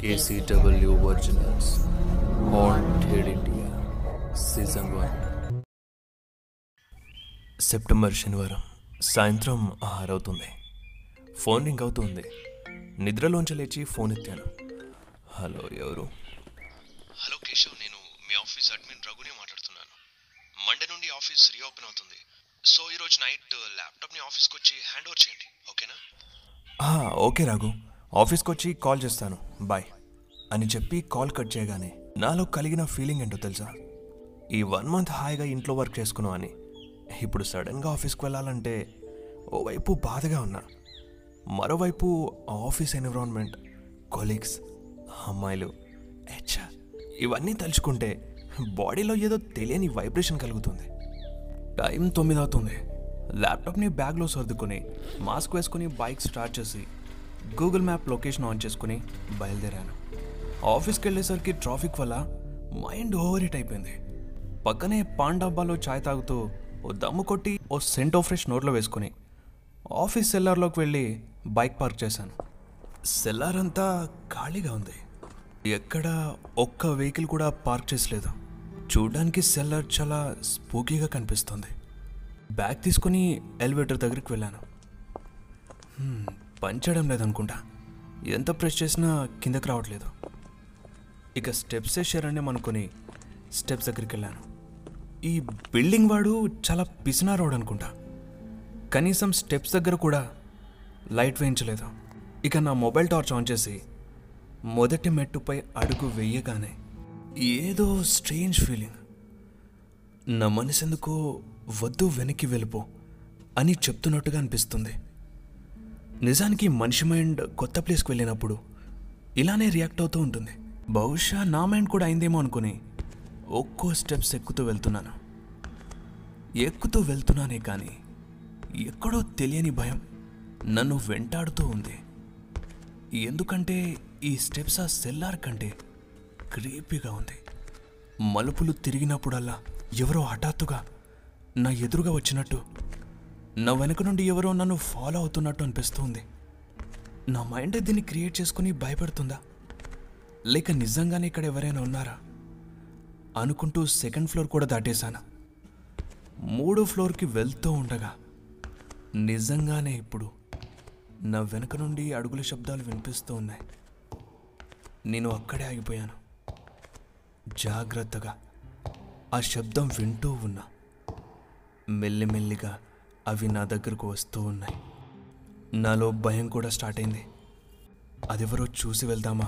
KCW Originals Haunted India Season 1 September శనివారం సాయంత్రం 6 అవుతుంది. ఫోన్ రింగ్ అవుతుంది. నిద్రలోంచి లేచి ఫోన్ ఎత్తాను. హలో, ఎవరు? హలో కేశవ్, నేను మీ ఆఫీస్ అడ్మిన్ రఘునే మాట్లాడుతున్నాను. మండే నుండి ఆఫీస్ రీఓపెన్ అవుతుంది. సో ఈరోజు నైట్ ల్యాప్టాప్ని ఆఫీస్కి వచ్చి హ్యాండ్ ఓవర్ చేయండి, ఓకేనా? ఓకే రాఘు, ఆఫీస్కి వచ్చి కాల్ చేస్తాను, బాయ్ అని చెప్పి కాల్ కట్ చేయగానే నాలో కలిగిన ఫీలింగ్ ఏంటో తెలుసా? ఈ 1 month హాయిగా ఇంట్లో వర్క్ చేసుకున్నాం అని, ఇప్పుడు సడన్గా ఆఫీస్కి వెళ్ళాలంటే ఓవైపు బాధగా ఉన్నా, మరోవైపు ఆఫీస్ ఎన్విరాన్మెంట్, కొలీగ్స్, అమ్మాయిలు, హెచ్ ఇవన్నీ తలుచుకుంటే బాడీలో ఏదో తెలియని వైబ్రేషన్ కలుగుతుంది. టైం 9 అవుతుంది. ల్యాప్టాప్ని బ్యాగ్లో సర్దుకొని మాస్క్ వేసుకుని బైక్ స్టార్ట్ చేసి గూగుల్ మ్యాప్ లొకేషన్ ఆన్ చేసుకుని బయలుదేరాను. ఆఫీస్కి వెళ్ళేసరికి ట్రాఫిక్ వల్ల మైండ్ ఓవర్ హీట్ అయిపోయింది. పక్కనే పాన్ డబ్బాలో ఛాయ్ తాగుతూ ఓ దమ్ము కొట్టి ఓ సెంటో ఫ్రెష్ నోట్లో వేసుకుని ఆఫీస్ సెల్లార్లోకి వెళ్ళి బైక్ పార్క్ చేశాను. సెల్లార్ అంతా ఖాళీగా ఉంది, ఎక్కడ ఒక్క వెహికల్ కూడా పార్క్ చేసలేదు. చూడ్డానికి సెల్లార్ చాలా స్పూకీగా కనిపిస్తుంది. బ్యాగ్ తీసుకుని ఎలివేటర్ దగ్గరికి వెళ్ళాను. పనిచేయడం లేదనుకుంటా, ఎంత ప్రెస్ చేసినా కిందకి రావట్లేదు. ఇక స్టెప్సే షేరండి అనుకుని స్టెప్స్ దగ్గరికి వెళ్ళాను. ఈ బిల్డింగ్ వాడు చాలా పిసినారోడ్ అనుకుంటా, కనీసం స్టెప్స్ దగ్గర కూడా లైట్ వేయించలేదు. ఇక నా మొబైల్ టార్చ్ ఆన్ చేసి మొదటి మెట్టుపై అడుగు వేయగానే ఏదో స్ట్రేంజ్ ఫీలింగ్. నా మనసెందుకు వద్దు, వెనక్కి వెళ్ళిపో అని చెప్తున్నట్టుగా అనిపిస్తుంది. నిజానికి మనిషి మైండ్ కొత్త ప్లేస్కి వెళ్ళినప్పుడు ఇలానే రియాక్ట్ అవుతూ ఉంటుంది. బహుశా నా మైండ్ కూడా అయిందేమో అనుకుని ఒక్కో స్టెప్స్ ఎక్కుతూ వెళ్తున్నానే కానీ ఎక్కడో తెలియని భయం నన్ను వెంటాడుతూ ఉంది. ఎందుకంటే ఈ స్టెప్స్ ఆ సెల్లార్ కంటే క్రీపీగా ఉంది. మలుపులు తిరిగినప్పుడల్లా ఎవరో హఠాత్తుగా నా ఎదురుగా వచ్చినట్టు, నా వెనక నుండి ఎవరో నన్ను ఫాలో అవుతున్నట్టు అనిపిస్తుంది. నా మైండ్ దీన్ని క్రియేట్ చేసుకుని భయపడుతుందా, లేక నిజంగానే ఇక్కడ ఎవరైనా ఉన్నారా అనుకుంటూ సెకండ్ ఫ్లోర్ కూడా దాటేశాను. 3వ ఫ్లోర్కి వెళ్తూ ఉండగా నిజంగానే ఇప్పుడు నా వెనక నుండి అడుగుల శబ్దాలు వినిపిస్తూ ఉన్నాయి. నేను అక్కడే ఆగిపోయాను. జాగ్రత్తగా ఆ శబ్దం వింటూ ఉన్నా. మెల్లిమెల్లిగా అవి నా దగ్గరకు వస్తూ ఉన్నాయి. నాలో భయం కూడా స్టార్ట్ అయింది. అదెవరో చూసి వెళ్దామా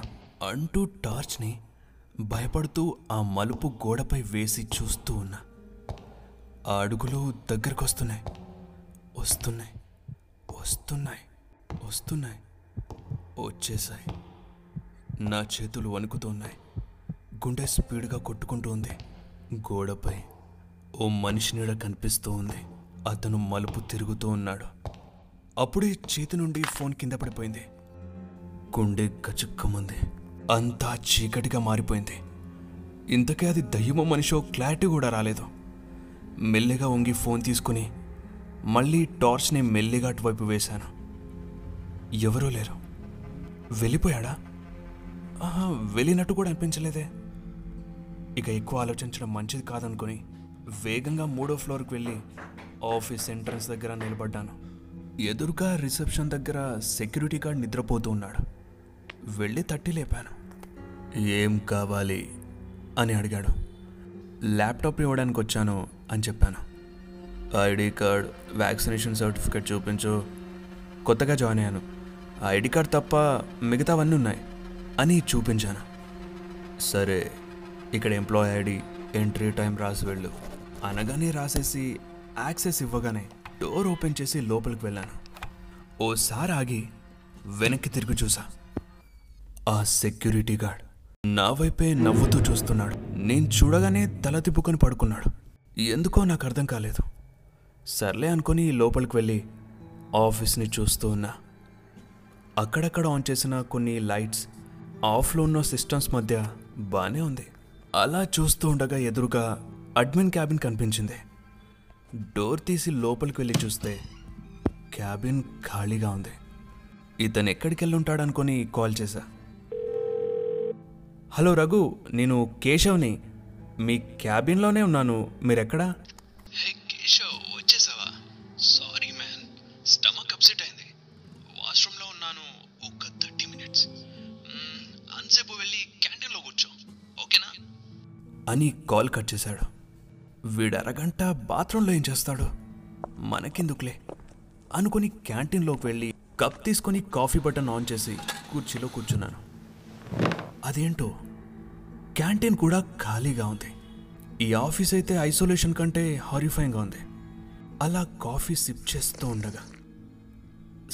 అంటూ టార్చ్ని భయపడుతూ ఆ మలుపు గోడపై వేసి చూస్తూ ఉన్నా. ఆ అడుగులు దగ్గరకు వస్తున్నాయి. వచ్చేసాయి. నా చేతులు వణుకుతున్నాయి, గుండె స్పీడ్గా కొట్టుకుంటూ ఉంది. గోడపై ఓ మనిషి నీడ కనిపిస్తూ ఉంది. అతను మలుపు తిరుగుతూ ఉన్నాడు. అప్పుడే చేతి నుండి ఫోన్ కింద పడిపోయింది. గుండె గజుక్కమంది. అంతా చీకటిగా మారిపోయింది. ఇంతకే అది దయ్యమో మనిషో క్లారిటీ కూడా రాలేదు. మెల్లిగా వంగి ఫోన్ తీసుకుని మళ్ళీ టార్చ్ని మెల్లిగా అటువైపు వేశాను. ఎవరూ లేరు. వెళ్ళిపోయాడా? వెళ్ళినట్టు కూడా అనిపించలేదే. ఇక ఎక్కువ ఆలోచించడం మంచిది కాదనుకుని వేగంగా 3వ ఫ్లోర్కి వెళ్ళి ఆఫీస్ ఎంట్రన్స్ దగ్గర నిలబడ్డాను. ఎదురుగా రిసెప్షన్ దగ్గర సెక్యూరిటీ గార్డ్ నిద్రపోతూ ఉన్నాడు. వెళ్ళి తట్టి లేపాను. ఏం కావాలి అని అడిగాడు. ల్యాప్టాప్ ఇవ్వడానికి వచ్చాను అని చెప్పాను. ఐడి కార్డ్, వ్యాక్సినేషన్ సర్టిఫికేట్ చూపించు, కొత్తగా జాయిన్ అయ్యాను, ఐడి కార్డ్ తప్ప మిగతావన్నీ ఉన్నాయి అని చూపించాను. సరే, ఇక్కడ ఎంప్లాయీ ఐడి, ఎంట్రీ టైం రాసి వెళ్ళు అనగానే రాసేసి యాక్సెస్ ఇవ్వగానే డోర్ ఓపెన్ చేసి లోపలికి వెళ్ళాను. ఓసారి ఆగి వెనక్కి తిరిగి చూసా. ఆ సెక్యూరిటీ గార్డ్ నా వైపే నవ్వుతూ చూస్తున్నాడు. నేను చూడగానే తల తిప్పుకొని పడుకున్నాడు. ఎందుకో నాకు అర్థం కాలేదు. సర్లే అనుకుని లోపలికి వెళ్ళి ఆఫీస్ని చూస్తూ ఉన్నా. అక్కడక్కడ ఆన్ చేసిన కొన్ని లైట్స్, ఆఫ్లో ఉన్న సిస్టమ్స్ మధ్య బాగానే ఉంది. అలా చూస్తూ ఉండగా ఎదురుగా అడ్మిన్ క్యాబిన్ కనిపించింది. డోర్ తీసి లోపలికి వెళ్ళి చూస్తే క్యాబిన్ ఖాళీగా ఉంది. ఇతను ఎక్కడికి వెళ్ళి ఉంటాడనుకొని కాల్ చేశా. హలో రఘు, నేను కేశవ్ని. మీ క్యాబిన్లోనే ఉన్నాను, మీరెక్కడా? హే కేశవ్, వచ్చేసావా? సారీ మ్యాన్, స్టమక్ అప్సెట్ అయింది. వాష్రూమ్లో ఉన్నాను ఒక 30 minutes. అంతసేపు వెళ్ళి క్యాంటీన్లో కూర్చో, ఓకేనా అని కాల్ కట్ చేశాడు. వీడరగంట బాత్రూంలో ఏం చేస్తాడు, మనకెందుకులే అనుకుని క్యాంటీన్లోకి వెళ్ళి కప్ తీసుకొని కాఫీ బటన్ ఆన్ చేసి కుర్చీలో కూర్చున్నాను. అదేంటో క్యాంటీన్ కూడా ఖాళీగా ఉంది. ఈ ఆఫీస్ అయితే ఐసోలేషన్ కంటే హారిఫైయింగ్గా ఉంది. అలా కాఫీ సిప్ చేస్తూ ఉండగా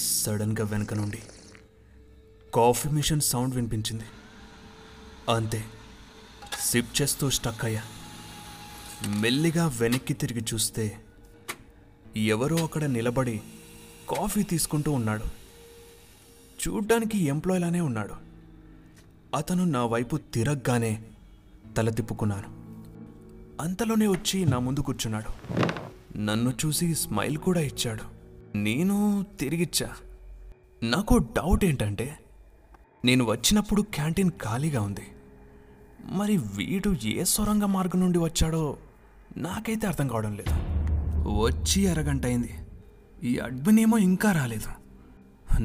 సడన్గా వెనక నుండి కాఫీ మిషన్ సౌండ్ వినిపించింది. అంతే, సిప్ చేస్తూ స్టక్ అయ్యా. మెల్లిగా వెనక్కి తిరిగి చూస్తే ఎవరో అక్కడ నిలబడి కాఫీ తీసుకుంటూ ఉన్నాడు. చూడ్డానికి ఎంప్లాయ్లానే ఉన్నాడు. అతను నా వైపు తిరగ్గానే తల తిప్పుకున్నాను. అంతలోనే వచ్చి నా ముందు కూర్చున్నాడు. నన్ను చూసి స్మైల్ కూడా ఇచ్చాడు. నేను తిరిగిచ్చా. నాకు డౌట్ ఏంటంటే, నేను వచ్చినప్పుడు క్యాంటీన్ ఖాళీగా ఉంది, మరి వీడు ఏ సొరంగ మార్గం నుండి వచ్చాడో నాకైతే అర్థం కావడం లేదు. వచ్చి అరగంట అయింది, ఈ అడ్మిన్ ఏమో ఇంకా రాలేదు.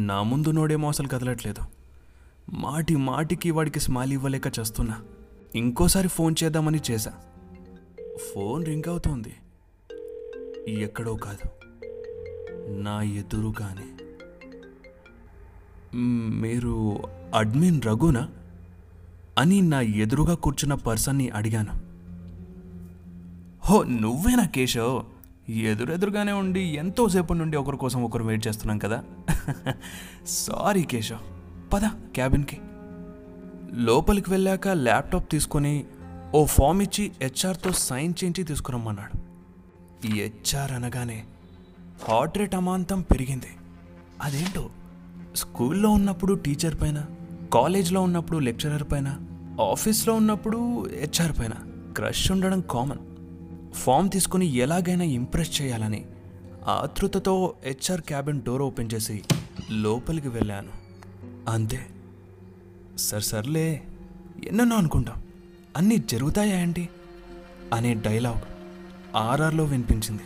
నా ముందు నోడేమో అసలు కదలట్లేదు. మాటికి వాడికి స్మైల్ ఇవ్వలేక చేస్తున్నా. ఇంకోసారి ఫోన్ చేద్దామని చేశా. ఫోన్ రింగ్ అవుతోంది. ఎక్కడో కాదు, నా ఎదురుగానే. మీరు అడ్మిన్ రఘునా అని నా ఎదురుగా కూర్చున్న పర్సన్ని అడిగాను. హో, నువ్వేనా కేశవ్? ఎదురెదురుగానే ఉండి ఎంతోసేపు నుండి ఒకరి కోసం ఒకరు వెయిట్ చేస్తున్నాం కదా. సారీ కేశవ్, పద క్యాబిన్కి. లోపలికి వెళ్ళాక ల్యాప్టాప్ తీసుకొని ఓ ఫామ్ ఇచ్చి హెచ్ఆర్తో సైన్ చేయించి తీసుకురమ్మన్నాడు. ఈ హెచ్ఆర్ అనగానే హార్ట్ రేట్ అమాంతం పెరిగింది. అదేంటో స్కూల్లో ఉన్నప్పుడు టీచర్ పైన, కాలేజ్లో ఉన్నప్పుడు లెక్చరర్ పైన, ఆఫీస్లో ఉన్నప్పుడు హెచ్ఆర్ పైన క్రష్ ఉండడం కామన్. ఫామ్ తీసుకుని ఎలాగైనా ఇంప్రెస్ చేయాలని ఆతృతతో హెచ్ఆర్ క్యాబిన్ డోర్ ఓపెన్ చేసి లోపలికి వెళ్ళాను. అంతే, సర్లే ఎన్నో అనుకుంటాం, అన్నీ జరుగుతాయా ఏంటి అనే డైలాగ్ ఆర్ఆర్లో వినిపించింది.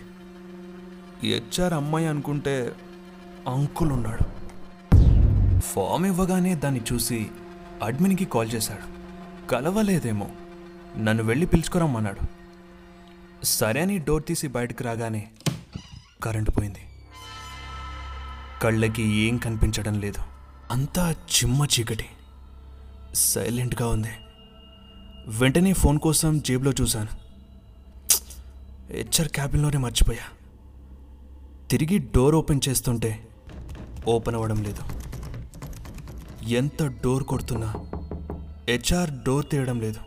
హెచ్ఆర్ అమ్మాయి అనుకుంటే అంకుల్ ఉన్నాడు. ఫామ్ ఇవ్వగానే దాన్ని చూసి అడ్మిన్కి కాల్ చేశాడు. కలవలేదేమో, నన్ను వెళ్ళి పిలుచుకురమ్మన్నాడు. సరే అని డోర్ తీసి బయటకు రాగానే కరెంటు పోయింది. కళ్ళకి ఏం కనిపించడం లేదు, అంతా చిమ్మ చీకటి, సైలెంట్గా ఉంది. వెంటనే ఫోన్ కోసం జేబులో చూశాను. హెచ్ఆర్ క్యాబిన్లోనే మర్చిపోయా. తిరిగి డోర్ ఓపెన్ చేస్తుంటే ఓపెన్ అవ్వడం లేదు. ఎంత డోర్ కొడుతున్నా హెచ్ఆర్ డోర్ తీయడం లేదు.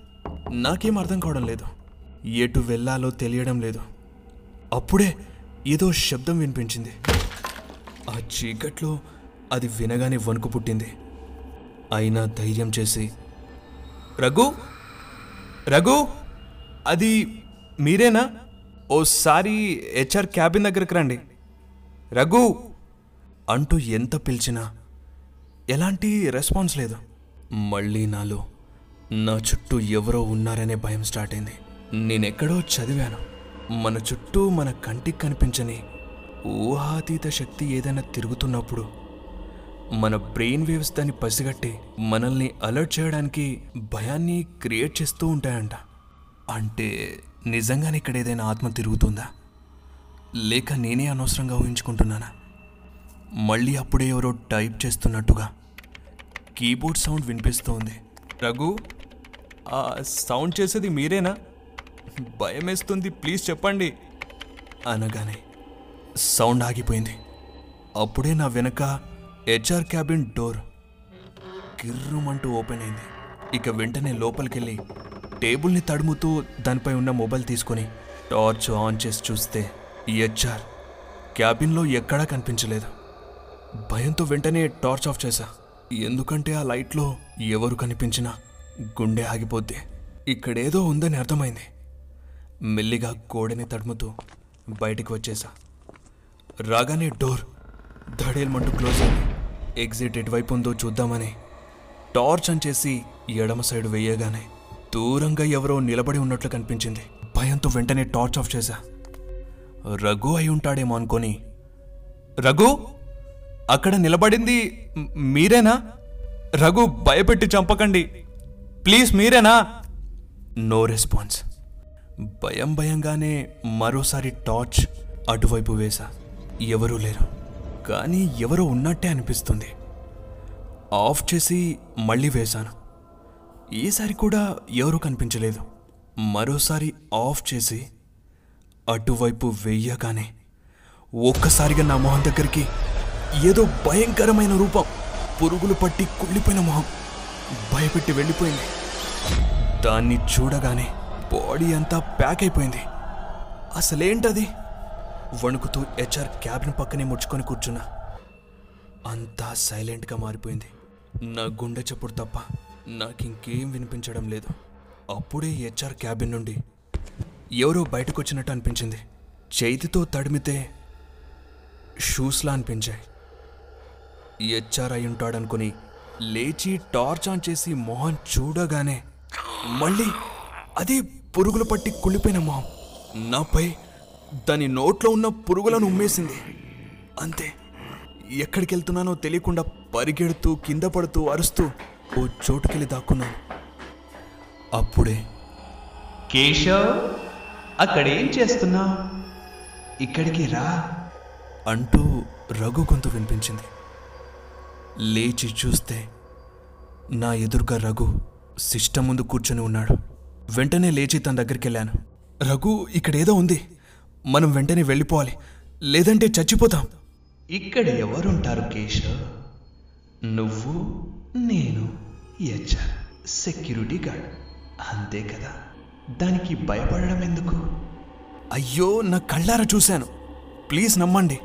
నాకేం అర్థం కావడం లేదు, ఎటు వెళ్ళాలో తెలియడం లేదు. అప్పుడే ఏదో శబ్దం వినిపించింది. ఆ చీకట్లో అది వినగానే వణుకు పుట్టింది. అయినా ధైర్యం చేసి రఘు అది మీరేనా? ఓసారి హెచ్ఆర్ క్యాబిన్ దగ్గరికి రండి రఘు అంటూ ఎంత పిలిచినా ఎలాంటి రెస్పాన్స్ లేదు. మళ్ళీ నా చుట్టూ ఎవరో ఉన్నారనే భయం స్టార్ట్ అయింది. నేనెక్కడో చదివాను, మన చుట్టూ మన కంటికి కనిపించని ఊహాతీత శక్తి ఏదైనా తిరుగుతున్నప్పుడు మన బ్రెయిన్ వేవ్స్ దాన్ని పసిగట్టి మనల్ని అలర్ట్ చేయడానికి భయాన్ని క్రియేట్ చేస్తూ ఉంటాయంట. అంటే నిజంగానే ఇక్కడ ఏదైనా ఆత్మ తిరుగుతుందా, లేక నేనే అనవసరంగా ఊహించుకుంటున్నానా? మళ్ళీ అప్పుడే ఎవరో టైప్ చేస్తున్నట్టుగా కీబోర్డ్ సౌండ్ వినిపిస్తూ ఉంది. రఘు, ఆ సౌండ్ చేసేది మీరేనా? భయం వేస్తుంది, ప్లీజ్ చెప్పండి అనగానే సౌండ్ ఆగిపోయింది. అప్పుడే నా వెనక హెచ్ఆర్ క్యాబిన్ డోర్ కిర్రుమంటూ ఓపెన్ అయింది. ఇక వెంటనే లోపలికెళ్ళి టేబుల్ని తడుముతూ దానిపై ఉన్న మొబైల్ తీసుకొని టార్చ్ ఆన్ చేసి చూస్తే హెచ్ఆర్ క్యాబిన్లో ఎక్కడా కనిపించలేదు. భయంతో వెంటనే టార్చ్ ఆఫ్ చేశా. ఎందుకంటే ఆ లైట్లో ఎవరు కనిపించినా గుండె ఆగిపోద్ది. ఇక్కడేదో ఉందని అర్థమైంది. మెల్లిగా గోడని తడుముతూ బయటికి వచ్చేసా. రాగానే డోర్ ధడేల్మంటూ క్లోజ్ అయింది. ఎగ్జిట్ ఎటువైపు ఉందో చూద్దామని టార్చ్ ఆన్ చేసి ఎడమ సైడ్ వేయగానే దూరంగా ఎవరో నిలబడి ఉన్నట్లు కనిపించింది. భయంతో వెంటనే టార్చ్ ఆఫ్ చేశా. రఘు అయి ఉంటాడేమో అనుకొని, రఘు అక్కడ నిలబడింది మీరేనా? రఘు భయపెట్టి చంపకండి ప్లీజ్, మీరేనా? No response. భయంగానే మరోసారి టార్చ్ అటువైపు వేశా. ఎవరూ లేరు, కానీ ఎవరో ఉన్నట్టే అనిపిస్తుంది. ఆఫ్ చేసి మళ్ళీ వేశాను. ఈసారి కూడా ఎవరూ కనిపించలేదు. మరోసారి ఆఫ్ చేసి అటువైపు వెయ్యగానే ఒక్కసారిగా నా మొహం దగ్గరికి ఏదో భయంకరమైన రూపం, పురుగులు పట్టి కుళ్ళిపోయిన మొహం, భయపెట్టి వెళ్ళిపోయింది. దాన్ని చూడగానే బాడీ అంతా ప్యాక్ అయిపోయింది. అసలేంటది వణుకుతూ HR క్యాబిన్ పక్కనే ముడుచుకొని కూర్చున్నా. అంతా సైలెంట్గా మారిపోయింది. నా గుండె చప్పుడు తప్ప నాకింకేం వినిపించడం లేదు. అప్పుడే HR క్యాబిన్ నుండి ఎవరో బయటకు వచ్చినట్టు అనిపించింది. చేతితో తడిమితే షూస్లా అనిపించాయి. HR అయి ఉంటాడనుకుని లేచి టార్చ్ ఆన్ చేసి మొహం చూడగానే మళ్ళీ అదే పురుగులు పట్టి కుళ్ళిపోయిన మొహం. నాపై దాని నోట్లో ఉన్న పురుగులను ఉమ్మేసింది. అంతే. ఎక్కడికి వెళ్తున్నానో తెలియకుండా పరిగెడుతూ కింద పడుతూ అరుస్తూ ఓ చోటుకెళ్ళి దాక్కున్నాను. అప్పుడే, కేశవ్ అక్కడేం చేస్తున్నా, ఇక్కడికి రా అంటూ రఘు గొంతు వినిపించింది. లేచి చూస్తే నా ఎదురుగా రఘు సిస్టమ్ ముందు కూర్చొని ఉన్నాడు. వెంటనే లేచి తన దగ్గరికి వెళ్ళాను. రఘు, ఇక్కడేదో ఉంది, మనం వెంటనే వెళ్ళిపోవాలి, లేదంటే చచ్చిపోతాం. ఇక్కడ ఎవరుంటారు కేశవ్? నువ్వు, నేను, HR సెక్యూరిటీ గార్డ్, అంతే కదా. దానికి భయపడడం ఎందుకు? అయ్యో, నా కళ్ళారా చూశాను, ప్లీజ్ నమ్మండి,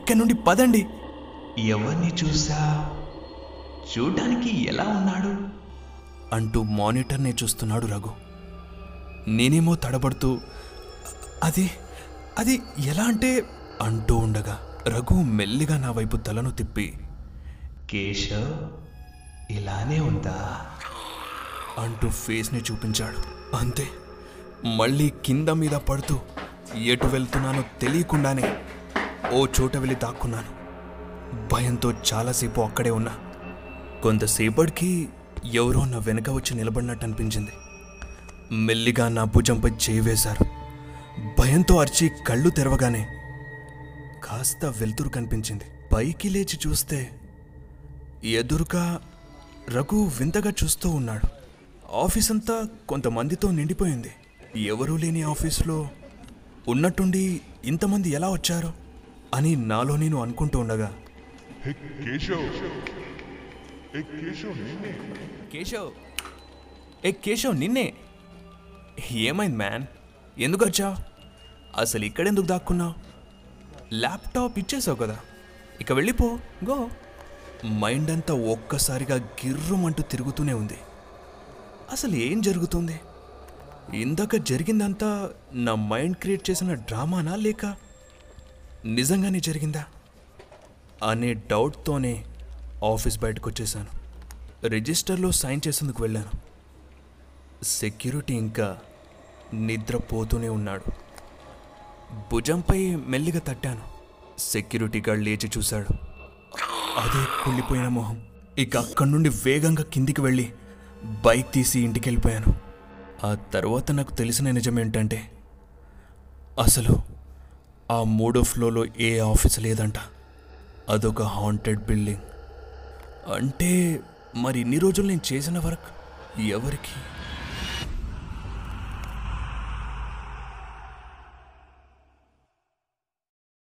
ఇక్కడ నుండి పదండి. ఎవరిని చూసా? చూడడానికి ఎలా ఉన్నాడు అంటూ మానిటర్నే చూస్తున్నాడు రఘు. నేనేమో తడబడుతూ అది ఎలా అంటే అంటూ ఉండగా రఘు మెల్లిగా నా వైపు తలను తిప్పి, కేశవ్ ఇలానే ఉందా అంటూ ఫేస్ని చూపించాడు. అంతే. మళ్ళీ కింద మీద పడుతూ ఎటు వెళ్తున్నానో తెలియకుండానే ఓ చోట వెళ్ళి దాక్కున్నాను. భయంతో చాలాసేపు అక్కడే ఉన్నా. కొంతసేపటికి ఎవరో నా వెనక వచ్చి నిలబడినట్టు అనిపించింది. మెల్లిగా నా భుజంపై చేయి వేశారు. భయంతో అరిచి కళ్ళు తెరవగానే కాస్త వెలుతురు కనిపించింది. పైకి లేచి చూస్తే ఎదురుగా రఘు వింతగా చూస్తూ ఉన్నాడు. ఆఫీస్ అంతా కొంతమందితో నిండిపోయింది. ఎవరూ లేని ఆఫీస్లో ఉన్నట్టుండి ఇంతమంది ఎలా వచ్చారు అని నాలో నేను అనుకుంటూ ఉండగా, కేశవ్ నిన్నే, ఏమైంది మ్యాన్, ఎందుకు వచ్చావు, అసలు ఇక్కడెందుకు దాక్కున్నావు, ల్యాప్టాప్ ఇచ్చేసావు కదా, ఇక వెళ్ళిపో, గో. మైండ్ అంతా ఒక్కసారిగా గిర్రుమంటూ తిరుగుతూనే ఉంది. అసలు ఏం జరుగుతుంది? ఇందాక జరిగిందంతా నా మైండ్ క్రియేట్ చేసిన డ్రామానా, లేక నిజంగానే జరిగిందా అనే డౌట్తోనే ఆఫీస్ బయటకు వచ్చేసాను. రిజిస్టర్లో సైన్ చేసేందుకు వెళ్ళాను. సెక్యూరిటీ ఇంకా నిద్రపోతూనే ఉన్నాడు. భుజంపై మెల్లిగా తట్టాను. సెక్యూరిటీ గార్డ్ లేచి చూశాడు. అదే కుళ్ళిపోయిన మొహం. ఇక అక్కడి నుండి వేగంగా కిందికి వెళ్ళి బైక్ తీసి ఇంటికి వెళ్ళిపోయాను. ఆ తర్వాత నాకు తెలిసిన నిజం ఏంటంటే, అసలు ఆ మూడో ఫ్లోర్లో ఏ ఆఫీస్ లేదంట. అదొక హాంటెడ్ బిల్డింగ్. అంటే మరి ఇన్ని రోజులు నేను చేసిన వర్క్ ఎవరికి